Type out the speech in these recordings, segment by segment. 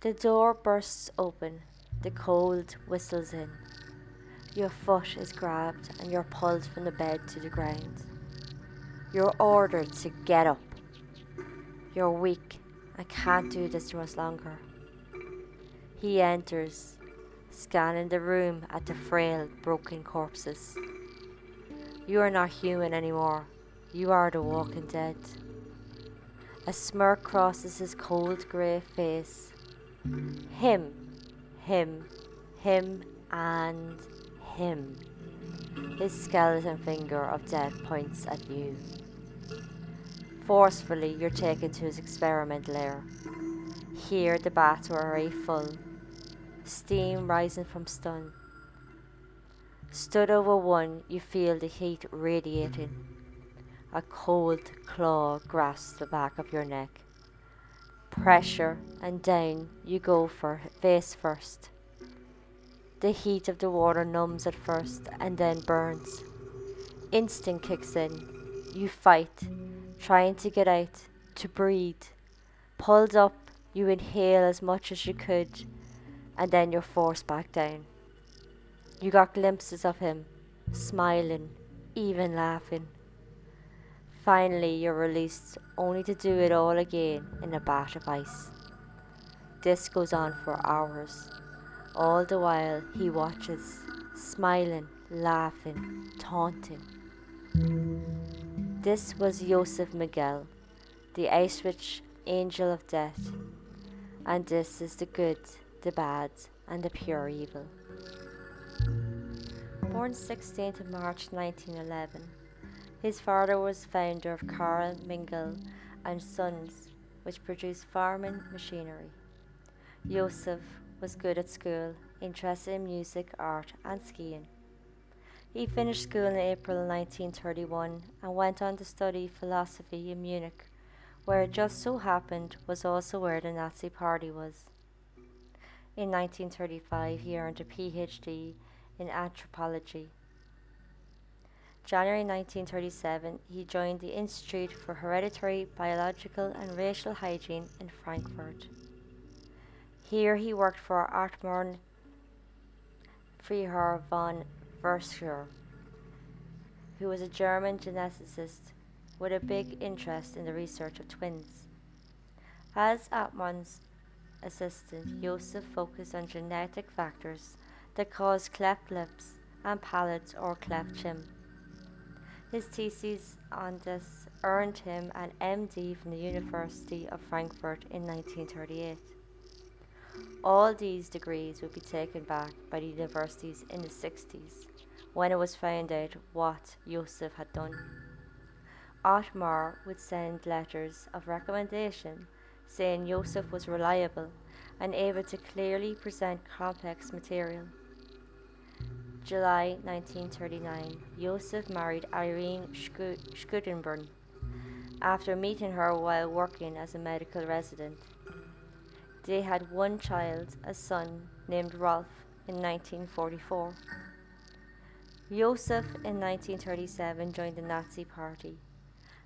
The door bursts open, the cold whistles in. Your foot is grabbed and you're pulled from the bed to the ground. You're ordered to get up. You're weak. I can't do this much longer. He enters, scanning the room at the frail, broken corpses. You are not human anymore. You are the walking dead. A smirk crosses his cold grey face. Him, and him. His skeleton finger of death points at you. Forcefully, you're taken to his experiment lair. Here, the baths were already full, steam rising from stun. Stood over one, you feel the heat radiating. A cold claw grasps the back of your neck. Pressure, and down you go face first. The heat of the water numbs at first and then burns. Instinct kicks in. You fight, trying to get out, to breathe. Pulled up, you inhale as much as you could, and then you're forced back down. You got glimpses of him, smiling, even laughing. Finally, you're released, only to do it all again in a bath of ice. This goes on for hours. All the while, he watches, smiling, laughing, taunting. This was Josef Mengele, the Auschwitz Angel of Death. And this is The Good, The Bad, and The Pure Evil. Born 16th of March 1911, his father was founder of Karl Mengele and Sons, which produced farming machinery. Josef was good at school, interested in music, art, and skiing. He finished school in April 1931 and went on to study philosophy in Munich, where it just so happened was also where the Nazi Party was. In 1935, he earned a PhD in anthropology. January 1937, he joined the Institute for Hereditary, Biological and Racial Hygiene in Frankfurt. Here he worked for Otmar Freiherr von Verschuer, who was a German geneticist with a big interest in the research of twins. As Otmar's assistant, Josef focused on genetic factors that cause cleft lips and palates or cleft chin. His thesis on this earned him an MD from the University of Frankfurt in 1938. All these degrees would be taken back by the universities in the 60s, when it was found out what Josef had done. Otmar would send letters of recommendation saying Josef was reliable and able to clearly present complex material. July 1939, Josef married Irene Schuttenborn after meeting her while working as a medical resident. They had one child, a son, named Rolf, in 1944. Josef, in 1937, joined the Nazi Party,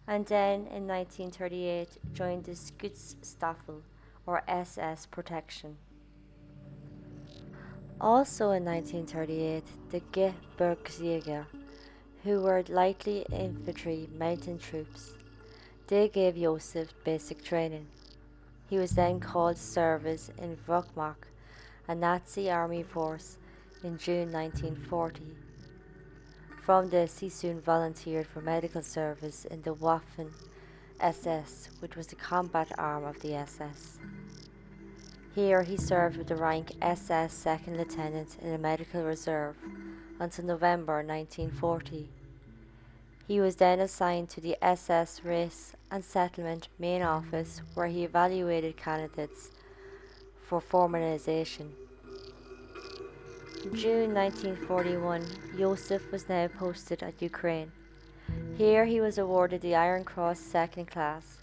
and then, in 1938, joined the Schutzstaffel, or SS Protection. Also in 1938, the Gebirgsjäger, who were lightly infantry mountain troops. They gave Josef basic training. He was then called to service in Wehrmacht, a Nazi army force, in June 1940. From this, he soon volunteered for medical service in the Waffen SS, which was the combat arm of the SS. Here, he served with the rank SS Second Lieutenant in the Medical Reserve until November 1940. He was then assigned to the SS Race and Settlement main office, where he evaluated candidates for formalization. In June 1941, Josef was now posted at Ukraine. Here he was awarded the Iron Cross Second Class.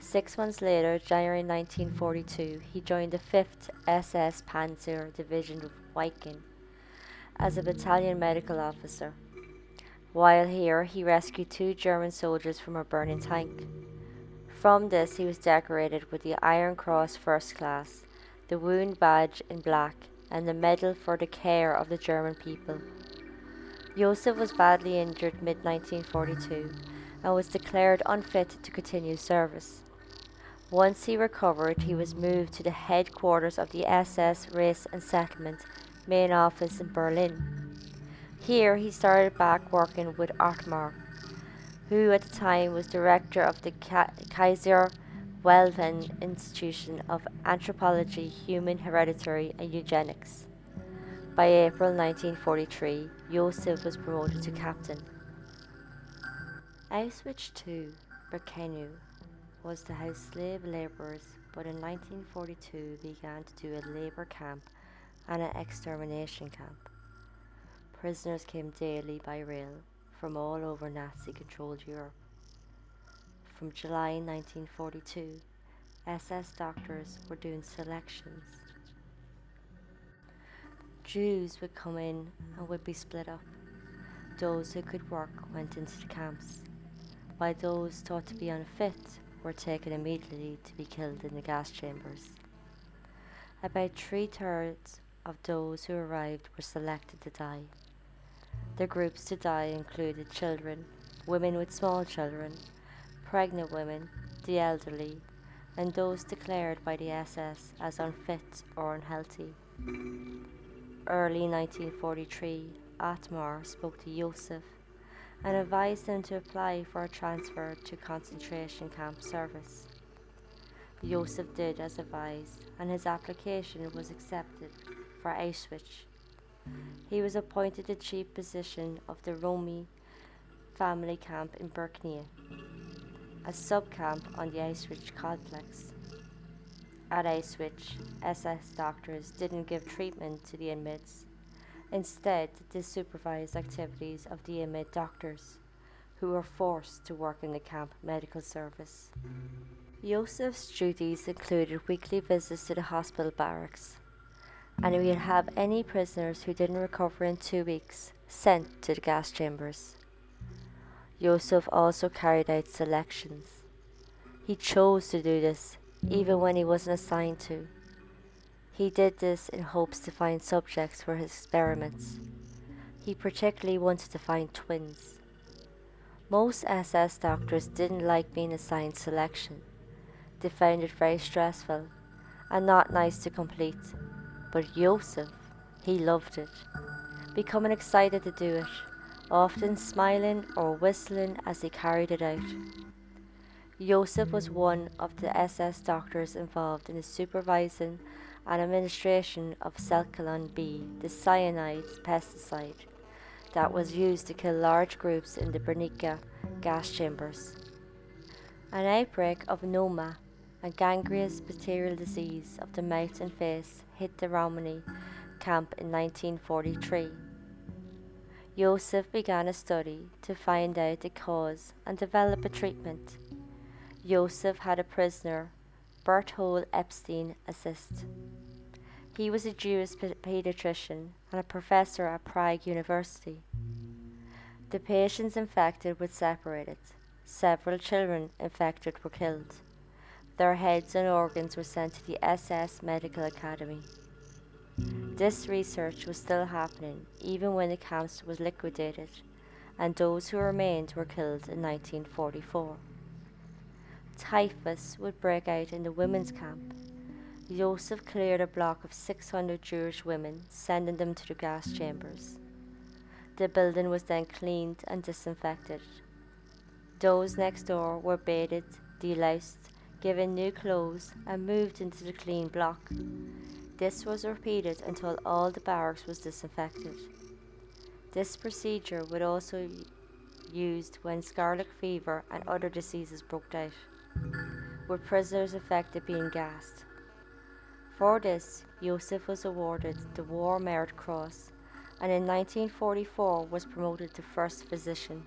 6 months later, January 1942, he joined the 5th SS Panzer Division Wiking as a battalion medical officer. While here, he rescued 2 German soldiers from a burning tank. From this, he was decorated with the Iron Cross First Class, the wound badge in black, and the Medal for the Care of the German People. Josef was badly injured mid-1942 and was declared unfit to continue service. Once he recovered, he was moved to the headquarters of the SS Race and Settlement main office in Berlin. Here he started back working with Otmar, who at the time was director of the Kaiser Wilhelm Institution of Anthropology, Human Heredity, and Eugenics. By April 1943, Josef was promoted to captain. Auschwitz II, Birkenau, was to house slave labourers, but in 1942 began to do a labour camp and an extermination camp. Prisoners came daily by rail from all over Nazi-controlled Europe. From July 1942, SS doctors were doing selections. Jews would come in and would be split up. Those who could work went into the camps, while those thought to be unfit were taken immediately to be killed in the gas chambers. About 3/3 of those who arrived were selected to die. The groups to die included children, women with small children, pregnant women, the elderly, and those declared by the SS as unfit or unhealthy. Early 1943, Otmar spoke to Josef and advised him to apply for a transfer to concentration camp service. Josef did as advised, and his application was accepted for Auschwitz. He was appointed the chief position of the Romi family camp in Birkenau, a sub-camp on the Auschwitz complex. At Auschwitz, SS doctors didn't give treatment to the inmates. Instead, they supervised activities of the inmate doctors, who were forced to work in the camp medical service. Josef's duties included weekly visits to the hospital barracks, and he would have any prisoners who didn't recover in 2 weeks sent to the gas chambers. Josef also carried out selections. He chose to do this, even when he wasn't assigned to. He did this in hopes to find subjects for his experiments. He particularly wanted to find twins. Most SS doctors didn't like being assigned selection. They found it very stressful and not nice to complete. But Josef, he loved it, becoming excited to do it, often smiling or whistling as he carried it out. Josef was one of the SS doctors involved in the supervising and administration of Zyklon B, the cyanide pesticide that was used to kill large groups in the Bernica gas chambers. An outbreak of Noma, a gangrenous bacterial disease of the mouth and face, hit the Romani camp in 1943. Josef began a study to find out the cause and develop a treatment. Josef had a prisoner, Berthold Epstein, assist. He was a Jewish paediatrician and a professor at Prague University. The patients infected were separated. Several children infected were killed. Their heads and organs were sent to the SS Medical Academy. This research was still happening even when the camps was liquidated, and those who remained were killed in 1944. Typhus would break out in the women's camp. Josef cleared a block of 600 Jewish women, sending them to the gas chambers. The building was then cleaned and disinfected. Those next door were bathed, deloused, given new clothes and moved into the clean block. This was repeated until all the barracks was disinfected. This procedure was also used when scarlet fever and other diseases broke out, with prisoners affected being gassed. For this, Josef was awarded the War Merit Cross, and in 1944 was promoted to first physician.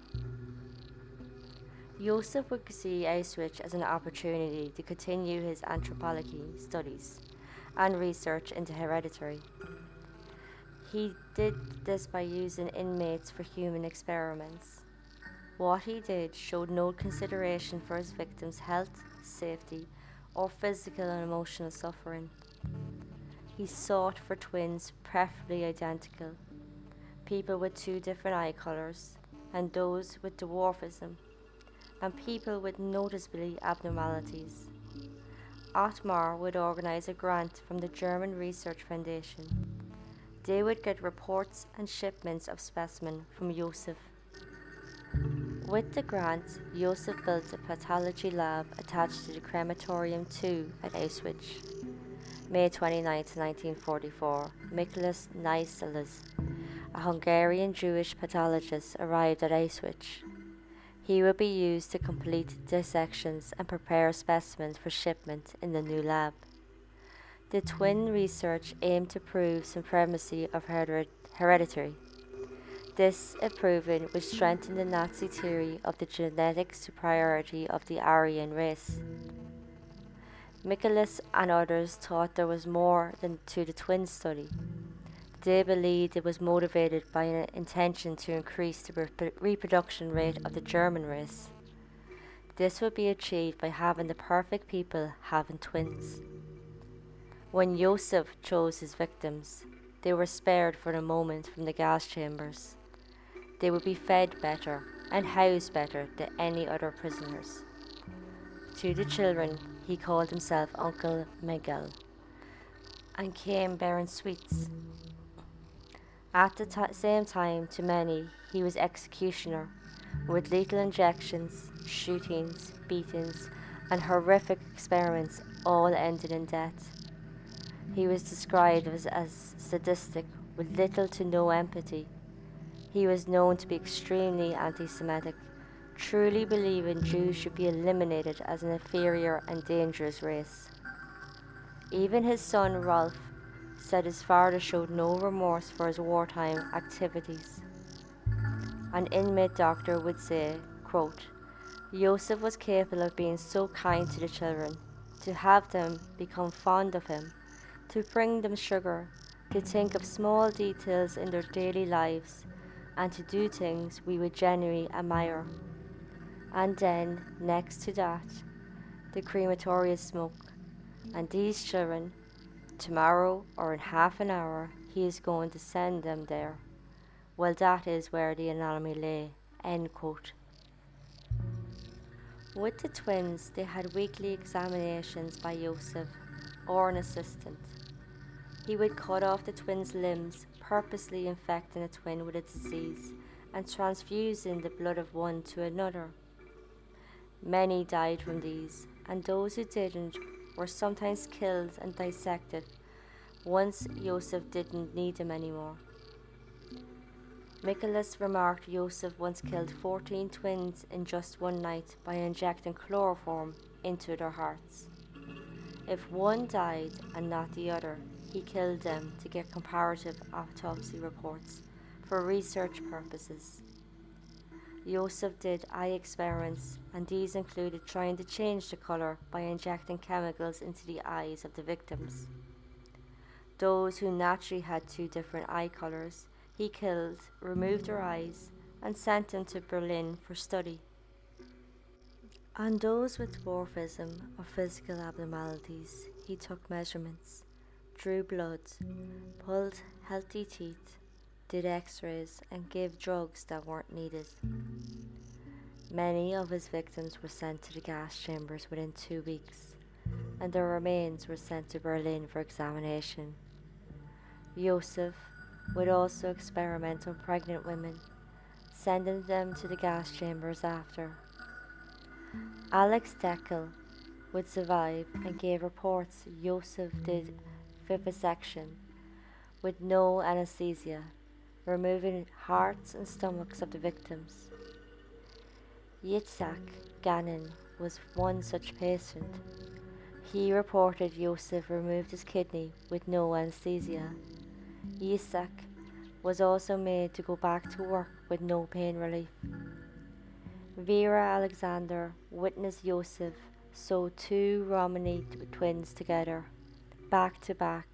Josef would see Auschwitz as an opportunity to continue his anthropology studies and research into heredity. He did this by using inmates for human experiments. What he did showed no consideration for his victims' health, safety, or physical and emotional suffering. He sought for twins, preferably identical, people with two different eye colours, and those with dwarfism, and people with noticeably abnormalities. Otmar would organise a grant from the German Research Foundation. They would get reports and shipments of specimens from Josef. With the grant, Josef built a pathology lab attached to the crematorium 2 at Auschwitz. May 29, 1944, Miklós Nyiszli, a Hungarian Jewish pathologist, arrived at Auschwitz. He would be used to complete dissections and prepare specimens for shipment in the new lab. The twin research aimed to prove supremacy of heredity. This, if proven, would strengthen the Nazi theory of the genetic superiority of the Aryan race. Mengele and others thought there was more than to the twin study. They believed it was motivated by an intention to increase the reproduction rate of the German race. This would be achieved by having the perfect people having twins. When Josef chose his victims, they were spared for the moment from the gas chambers. They would be fed better and housed better than any other prisoners. To the children, he called himself Uncle Mengele and came bearing sweets. At the same time, to many, he was executioner, with lethal injections, shootings, beatings, and horrific experiments all ended in death. He was described as sadistic, with little to no empathy. He was known to be extremely anti-Semitic, truly believing Jews should be eliminated as an inferior and dangerous race. Even his son, Rolf, said his father showed no remorse for his wartime activities. An inmate doctor would say, quote, "Josef was capable of being so kind to the children, to have them become fond of him, to bring them sugar, to think of small details in their daily lives, and to do things we would genuinely admire." And then, next to that, the crematorium smoke, and these children, tomorrow or in half an hour, he is going to send them there. Well, that is where the anatomy lay, end quote. With the twins, they had weekly examinations by Josef or an assistant. He would cut off the twins' limbs, purposely infecting a twin with a disease and transfusing the blood of one to another. Many died from these, and those who didn't were sometimes killed and dissected once Josef didn't need them anymore. Mengele remarked Josef once killed 14 twins in just one night by injecting chloroform into their hearts. If one died and not the other, he killed them to get comparative autopsy reports for research purposes. Josef did eye experiments, and these included trying to change the colour by injecting chemicals into the eyes of the victims. Those who naturally had two different eye colours, he killed, removed their eyes, and sent them to Berlin for study. On those with dwarfism or physical abnormalities, he took measurements, drew blood, pulled healthy teeth, did x-rays, and gave drugs that weren't needed. Many of his victims were sent to the gas chambers within 2 weeks, and their remains were sent to Berlin for examination. Josef would also experiment on pregnant women, sending them to the gas chambers after. Alex Deckel would survive and gave reports Josef did vivisection with no anesthesia, removing hearts and stomachs of the victims. Yitzhak Ganin was one such patient. He reported Josef removed his kidney with no anesthesia. Yitzhak was also made to go back to work with no pain relief. Vera Alexander witnessed Josef sew two Romani twins together, back to back,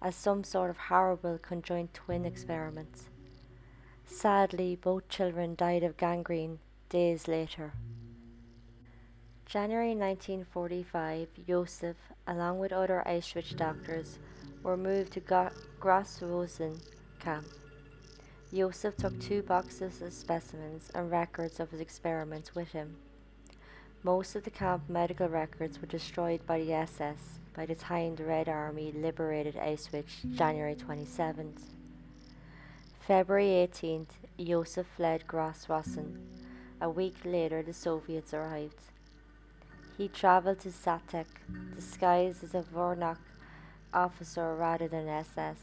as some sort of horrible conjoined twin experiment. Sadly, both children died of gangrene days later. January 1945, Josef, along with other Auschwitz doctors, were moved to Gross Rosen camp. Josef took 2 boxes of specimens and records of his experiments with him. Most of the camp medical records were destroyed by the SS by the time the Red Army liberated Auschwitz January 27th. February 18th, Josef fled Gross Rosen. A week later, the Soviets arrived. He traveled to Satek, disguised as a Wehrmacht officer rather than SS.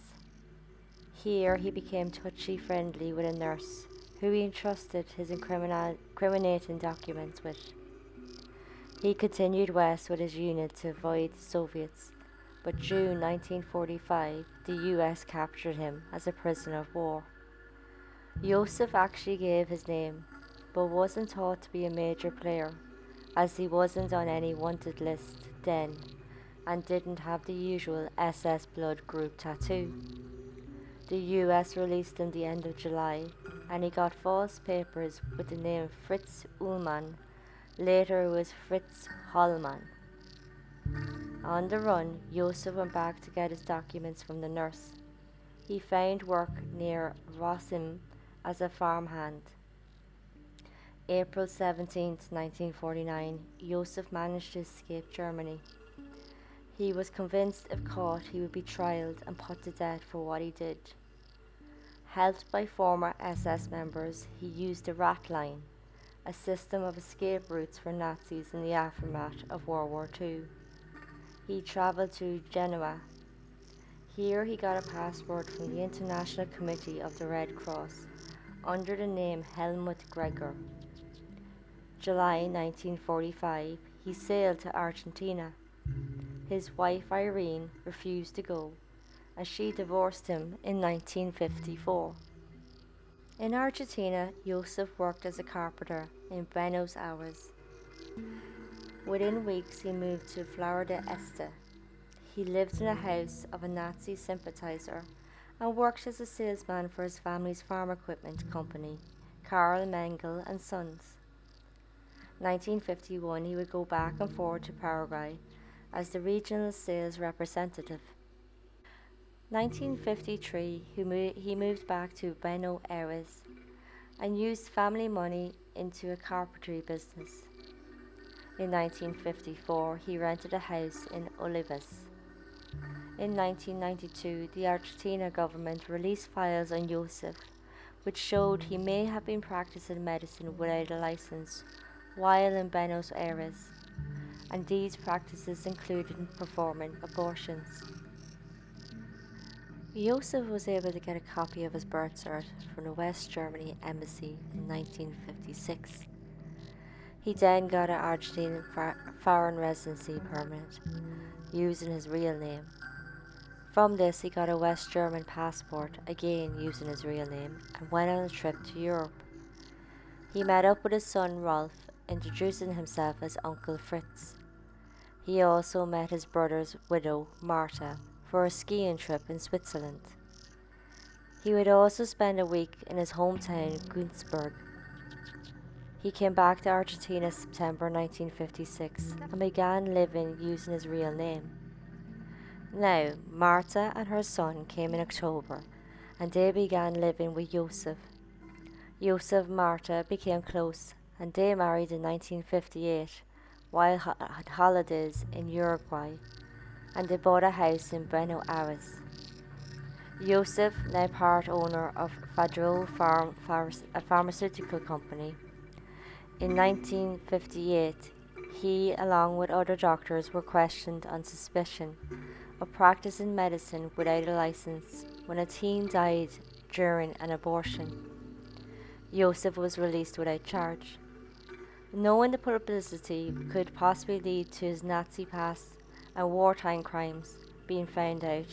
Here, he became touchy-friendly with a nurse, who he entrusted his incriminating documents with. He continued west with his unit to avoid the Soviets, but June 1945, the US captured him as a prisoner of war. Josef actually gave his name, but wasn't thought to be a major player, as he wasn't on any wanted list then, and didn't have the usual SS blood group tattoo. The US released him the end of July, and he got false papers with the name Fritz Ullmann, later it was Fritz Hallmann. On the run, Josef went back to get his documents from the nurse. He found work near Rossum as a farmhand. April 17, 1949, Josef managed to escape Germany. He was convinced if caught he would be trialed and put to death for what he did. Helped by former SS members, he used the rat line, a system of escape routes for Nazis in the aftermath of World War II. He travelled to Genoa. Here he got a passport from the International Committee of the Red Cross under the name Helmut Gregor. July 1945, he sailed to Argentina. His wife Irene refused to go, and she divorced him in 1954. In Argentina, Josef worked as a carpenter in Buenos Aires. Within weeks, he moved to Florida Este. He lived in a house of a Nazi sympathizer and worked as a salesman for his family's farm equipment company, Karl Mengele and Sons. 1951, he would go back and forth to Paraguay as the regional sales representative. 1953, he moved back to Buenos Aires and used family money into a carpentry business. In 1954, he rented a house in Olivos. In 1992, the Argentina government released files on Josef, which showed he may have been practicing medicine without a license while in Buenos Aires, and these practices included performing abortions. Josef was able to get a copy of his birth cert from the West Germany embassy in 1956. He then got an Argentine foreign residency permit, using his real name. From this, he got a West German passport, again using his real name, and went on a trip to Europe. He met up with his son Rolf, introducing himself as Uncle Fritz. He also met his brother's widow, Marta, for a skiing trip in Switzerland. He would also spend a week in his hometown, Günzburg. He came back to Argentina September 1956 and began living using his real name. Now, Marta and her son came in October and they began living with Josef. Josef and Marta became close and they married in 1958 while had holidays in Uruguay, and they bought a house in Buenos Aires. Josef, now part owner of Fadril Farm, a pharmaceutical company. In 1958, he, along with other doctors, were questioned on suspicion of practicing medicine without a license when a teen died during an abortion. Josef was released without charge. Knowing the publicity could possibly lead to his Nazi past and wartime crimes being found out,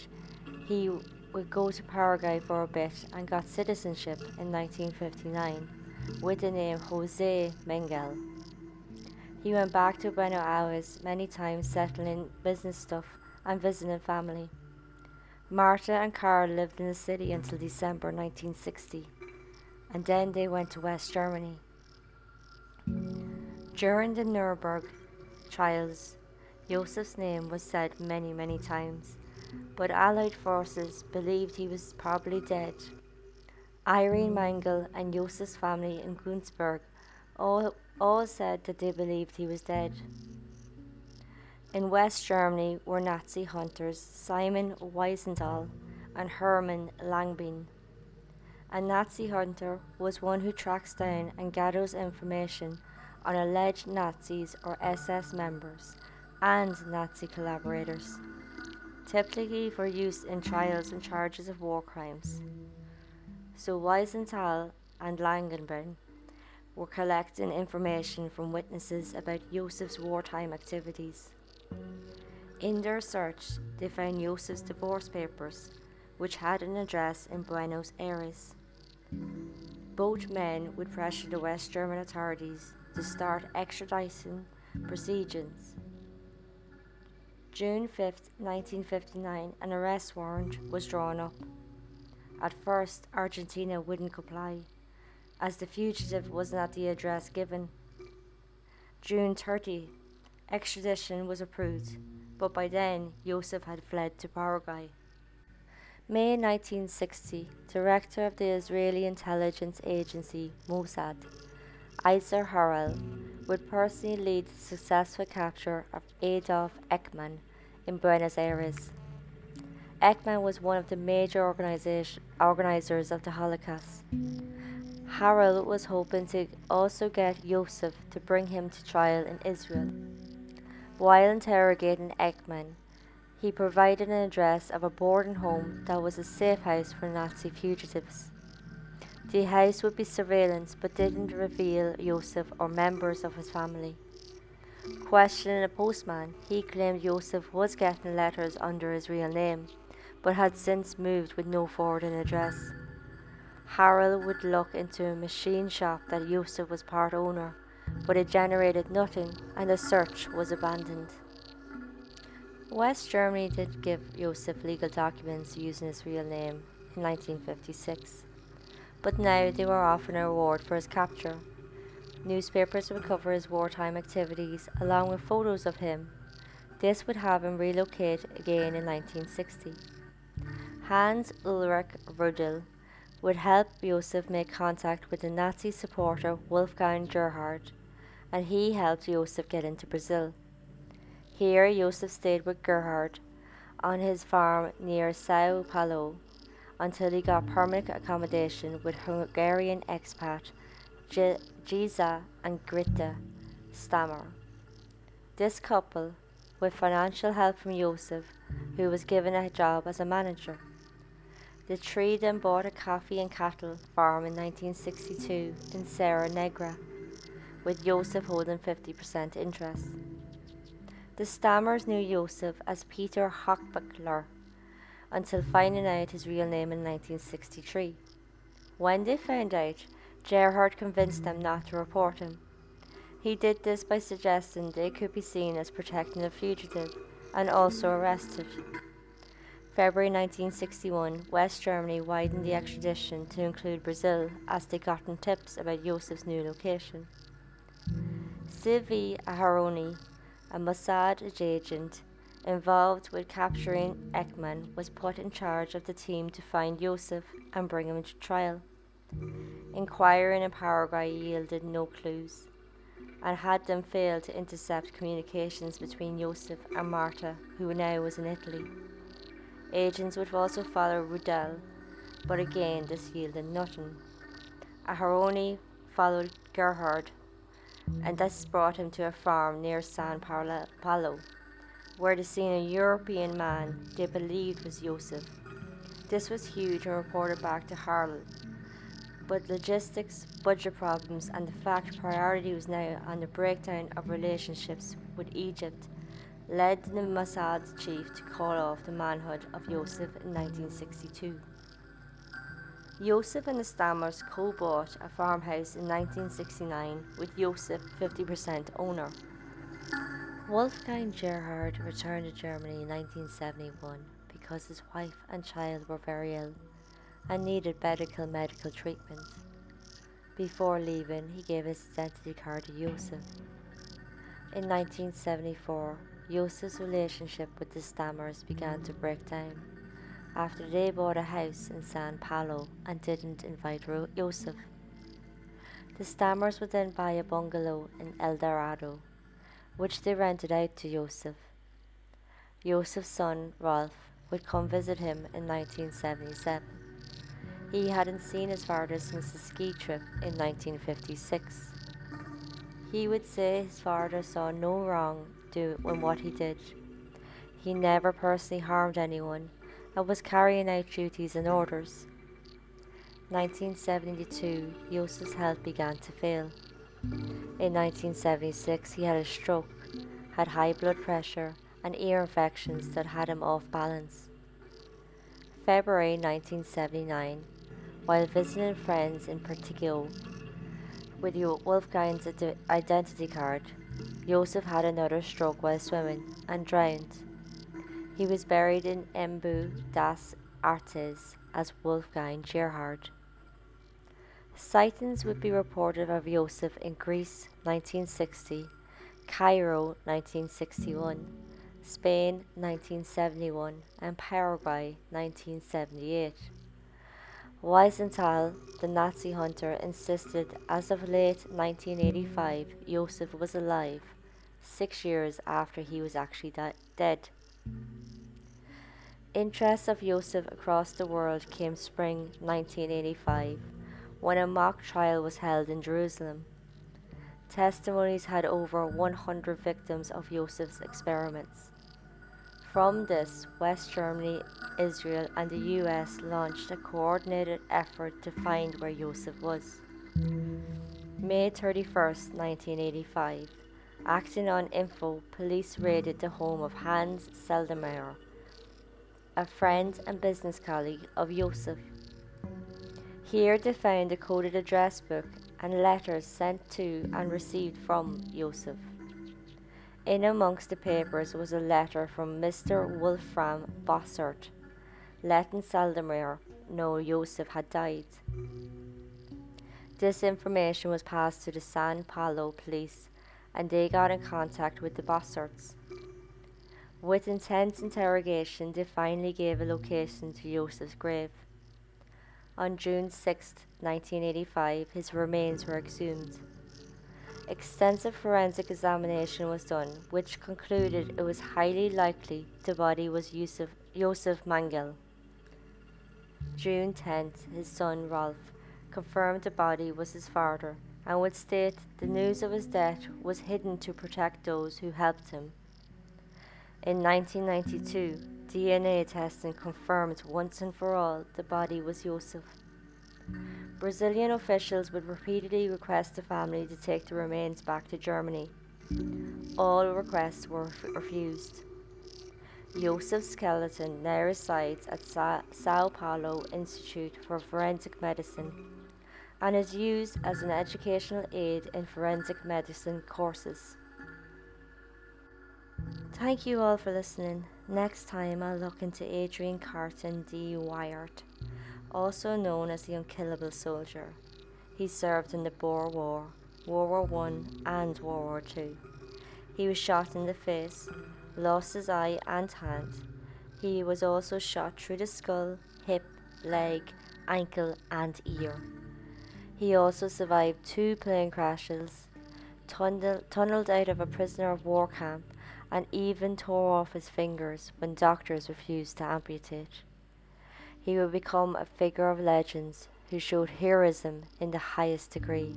he would go to Paraguay for a bit and got citizenship in 1959 with the name Josef Mengele. He went back to Buenos Aires many times, settling business stuff and visiting family. Marta and Karl lived in the city until December 1960, and then they went to West Germany. During the Nuremberg trials, Josef's name was said many times, but Allied forces believed he was probably dead. Irene Mengele and Josef's family in Günzburg all said that they believed he was dead. In West Germany were Nazi hunters Simon Wiesenthal and Hermann Langbein. A Nazi hunter was one who tracks down and gathers information on alleged Nazis or SS members and Nazi collaborators, typically for use in trials and charges of war crimes. So Wiesenthal and Langenbein were collecting information from witnesses about Josef's wartime activities. In their search, they found Josef's divorce papers, which had an address in Buenos Aires. Both men would pressure the West German authorities to start extradition proceedings. June 5, 1959, an arrest warrant was drawn up. At first, Argentina wouldn't comply, as the fugitive wasn't at the address given. June 30, extradition was approved, but by then, Josef had fled to Paraguay. May 1960, director of the Israeli intelligence agency, Mossad, Isser Harel, would personally lead the successful capture of Adolf Eichmann in Buenos Aires. Eichmann was one of the major organizers of the Holocaust. Harel was hoping to also get Josef to bring him to trial in Israel. While interrogating Eichmann, he provided an address of a boarding home that was a safe house for Nazi fugitives. The house would be surveillance but didn't reveal Josef or members of his family. Questioning a postman, he claimed Josef was getting letters under his real name, but had since moved with no forwarding address. Harel would look into a machine shop that Josef was part owner, but it generated nothing and the search was abandoned. West Germany did give Josef legal documents using his real name in 1956, but now they were offering a reward for his capture. Newspapers would cover his wartime activities along with photos of him. This would have him relocate again in 1960. Hans Ulrich Rudel would help Josef make contact with the Nazi supporter Wolfgang Gerhard, and he helped Josef get into Brazil. Here Josef stayed with Gerhard on his farm near São Paulo until he got permanent accommodation with Hungarian expat Giza and Grita Stammer. This couple, with financial help from Josef, who was given a job as a manager. The three then bought a coffee and cattle farm in 1962 in Serra Negra, with Josef holding 50% interest. The Stammers knew Josef as Peter Hochbuckler until finding out his real name in 1963. When they found out, Gerhard convinced them not to report him. He did this by suggesting they could be seen as protecting a fugitive and also arrested. February 1961, West Germany widened the extradition to include Brazil as they gotten tips about Josef's new location. Silvi Aharoni, a Mossad agent involved with capturing Eichmann, was put in charge of the team to find Josef and bring him to trial. Inquiring in Paraguay yielded no clues, and had them failed to intercept communications between Josef and Marta, who now was in Italy. Agents would also follow Rudel, but again this yielded nothing. Aharoni followed Gerhard, and this brought him to a farm near São Paulo, where they seen a European man they believed was Josef. This was huge and reported back to Harel, but logistics, budget problems, and the fact priority was now on the breakdown of relationships with Egypt led the Mossad chief to call off the manhood of Josef in 1962. Josef and the Stammers co-bought a farmhouse in 1969 with Josef 50% owner. Wolfgang Gerhard returned to Germany in 1971 because his wife and child were very ill and needed medical treatment. Before leaving, he gave his identity card to Josef. In 1974, Josef's relationship with the Stammers began to break down after they bought a house in São Paulo and didn't invite Josef. The Stammers would then buy a bungalow in El Dorado, which they rented out to Josef. Josef's son, Rolf, would come visit him in 1977. He hadn't seen his father since the ski trip in 1956. He would say his father saw no wrong in what he did. He never personally harmed anyone and was carrying out duties and orders. 1972, Josef's health began to fail. In 1976, he had a stroke, had high blood pressure and ear infections that had him off balance. February 1979, while visiting friends in Portugal with Wolfgang's identity card, Josef had another stroke while swimming and drowned. He was buried in Embu das Artes as Wolfgang Gerhard. Sightings would be reported of Josef in Greece 1960, Cairo 1961, Spain 1971 and Paraguay 1978. Wiesenthal, the Nazi hunter, insisted as of late 1985 Josef was alive, 6 years after he was actually dead. Interest of Josef across the world came spring 1985, when a mock trial was held in Jerusalem. Testimonies had over 100 victims of Josef's experiments. From this, West Germany, Israel and the US launched a coordinated effort to find where Josef was. May 31st, 1985, acting on info, police raided the home of Hans Seldemeyer, a friend and business colleague of Josef. Here they found a coded address book and letters sent to and received from Josef. In amongst the papers was a letter from Mr. Wolfram Bossert, letting Seldemeyer know Josef had died. This information was passed to the São Paulo police and they got in contact with the Bosserts. With intense interrogation, they finally gave a location to Josef's grave. On June 6, 1985, his remains were exhumed. Extensive forensic examination was done, which concluded it was highly likely the body was Josef Mengele. June 10th, his son Rolf confirmed the body was his father and would state the news of his death was hidden to protect those who helped him. In 1992, DNA testing confirmed once and for all the body was Josef. Brazilian officials would repeatedly request the family to take the remains back to Germany. All requests were refused. Josef's skeleton now resides at São Paulo Institute for Forensic Medicine and is used as an educational aid in forensic medicine courses. Thank you all for listening. Next time I'll look into Adrian Carton D. Wyatt, also known as the Unkillable Soldier. He served in the Boer War, World War I and World War II. He was shot in the face, lost his eye and hand. He was also shot through the skull, hip, leg, ankle and ear. He also survived 2 plane crashes, tunnelled out of a prisoner of war camp and even tore off his fingers when doctors refused to amputate. He would become a figure of legends who showed heroism in the highest degree.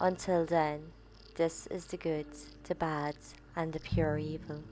Until then, this is the good, the bad, and the pure evil.